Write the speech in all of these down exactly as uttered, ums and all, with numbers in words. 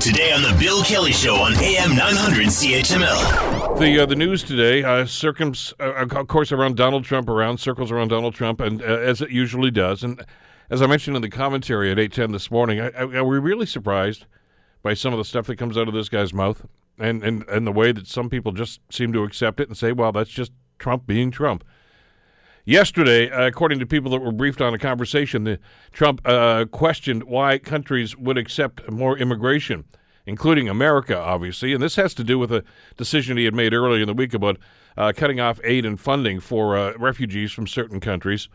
Today on the Bill Kelly Show on A M nine hundred C H M L. The uh, the news today, uh, circums, uh, of course, around Donald Trump, around circles around Donald Trump, and uh, as it usually does. And as I mentioned in the commentary at eight ten this morning, I, I, I we're really surprised by some of the stuff that comes out of this guy's mouth, and, and, and the way that some people just seem to accept it and say, well, that's just Trump being Trump. Yesterday, uh, according to people that were briefed on a conversation, the, Trump uh, questioned why countries would accept more immigration, including America, obviously. And this has to do with a decision he had made earlier in the week about uh, cutting off aid and funding for uh, refugees from certain countries,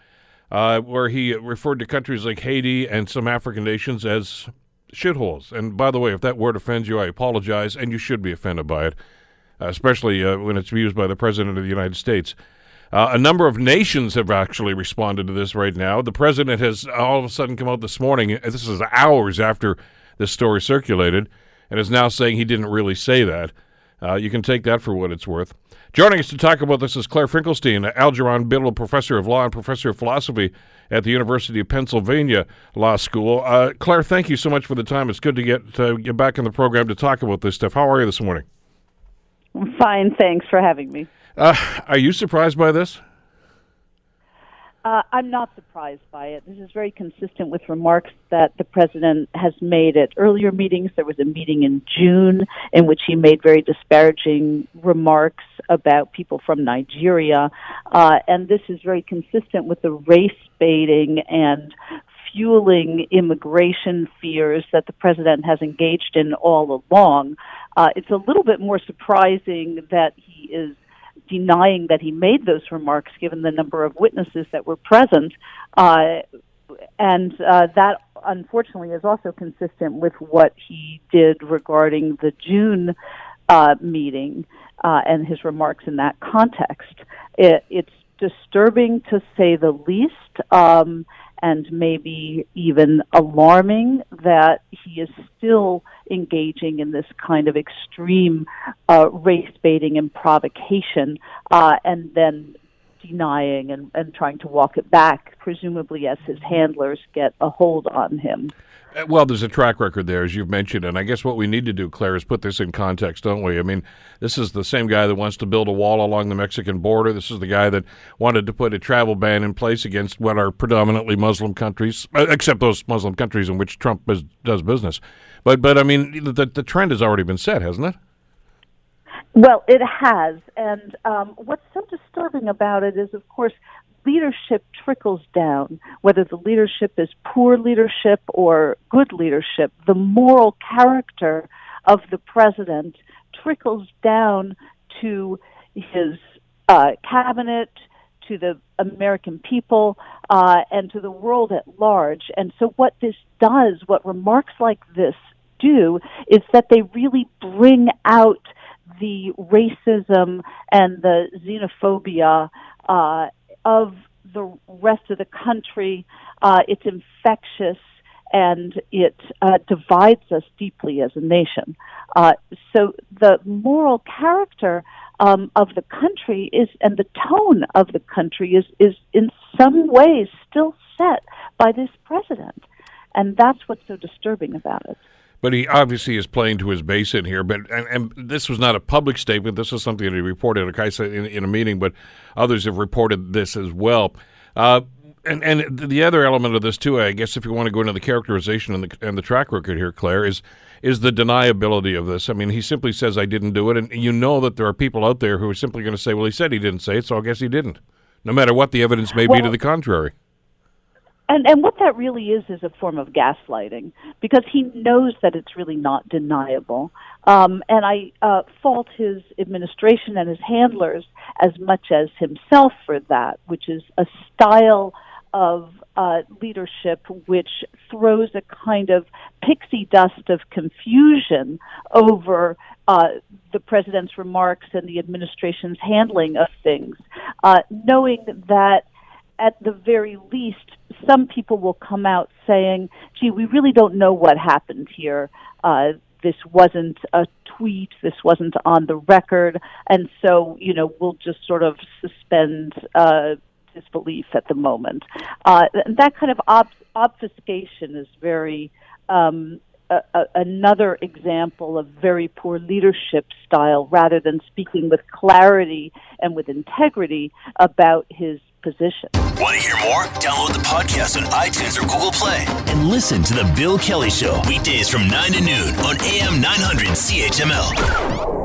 uh, where he referred to countries like Haiti and some African nations as shitholes. And by the way, if that word offends you, I apologize, and you should be offended by it, especially uh, when it's used by the President of the United States. Uh, a number of nations have actually responded to this right now. The president has all of a sudden come out this morning, this is hours after this story circulated, and is now saying he didn't really say that. Uh, you can take that for what it's worth. Joining us to talk about this is Claire Finkelstein, Algeron Biddle Professor of Law and Professor of Philosophy at the University of Pennsylvania Law School. Uh, Claire, thank you so much for the time. It's good to get, uh, get back in the program to talk about this stuff. How are you this morning? I'm fine, thanks for having me. Uh, are you surprised by this? Uh, I'm not surprised by it. This is very consistent with remarks that the president has made at earlier meetings. There was a meeting in June in which he made very disparaging remarks about people from Nigeria. Uh, and this is very consistent with the race baiting and fueling immigration fears that the president has engaged in all along. Uh, it's a little bit more surprising that he is denying that he made those remarks, given the number of witnesses that were present. Uh, and uh, that, unfortunately, is also consistent with what he did regarding the June uh, meeting uh, and his remarks in that context. It, it's disturbing, to say the least, um, and maybe even alarming that he is still engaging in this kind of extreme uh, race baiting and provocation, uh, and then denying and, and trying to walk it back, presumably as his handlers get a hold on him. Well, there's a track record there, as you've mentioned, and I guess what we need to do, Claire, is put this in context, don't we? I mean, this is the same guy that wants to build a wall along the Mexican border. This is the guy that wanted to put a travel ban in place against what are predominantly Muslim countries, except those Muslim countries in which Trump is, does business. But, but I mean, the, the trend has already been set, hasn't it? Well, it has, and um, what's so disturbing about it is, of course, leadership trickles down. Whether the leadership is poor leadership or good leadership, the moral character of the president trickles down to his uh, cabinet, to the American people, uh, and to the world at large. And so what this does, what remarks like this do, is that they really bring out the racism and the xenophobia uh, of the rest of the country. Uh, it's infectious, and it uh, divides us deeply as a nation. Uh, so the moral character um, of the country is, and the tone of the country is, is in some ways still set by this president. And that's what's so disturbing about it. But he obviously is playing to his base in here. But and, and this was not a public statement. This was something that he reported, like I said, in, in a meeting, but others have reported this as well. Uh, and, and the other element of this, too, I guess, if you want to go into the characterization and the, and the track record here, Claire, is is the deniability of this. I mean, he simply says, I didn't do it. And you know that there are people out there who are simply going to say, well, he said he didn't say it, so I guess he didn't, no matter what the evidence may well, be to the contrary. And and what that really is is a form of gaslighting, because he knows that it's really not deniable. Um, and I uh, fault his administration and his handlers as much as himself for that, which is a style of uh, leadership which throws a kind of pixie dust of confusion over uh, the president's remarks and the administration's handling of things, uh, knowing that at the very least, some people will come out saying, gee, we really don't know what happened here. Uh, this wasn't a tweet. This wasn't on the record. And so, you know, we'll just sort of suspend uh, disbelief at the moment. Uh, that kind of ob- obfuscation is very um, a, a, another example of very poor leadership style rather than speaking with clarity and with integrity about his position. Want to hear more? Download the podcast on iTunes or Google Play and listen to The Bill Kelly Show weekdays from nine to noon on A M nine hundred C H M L.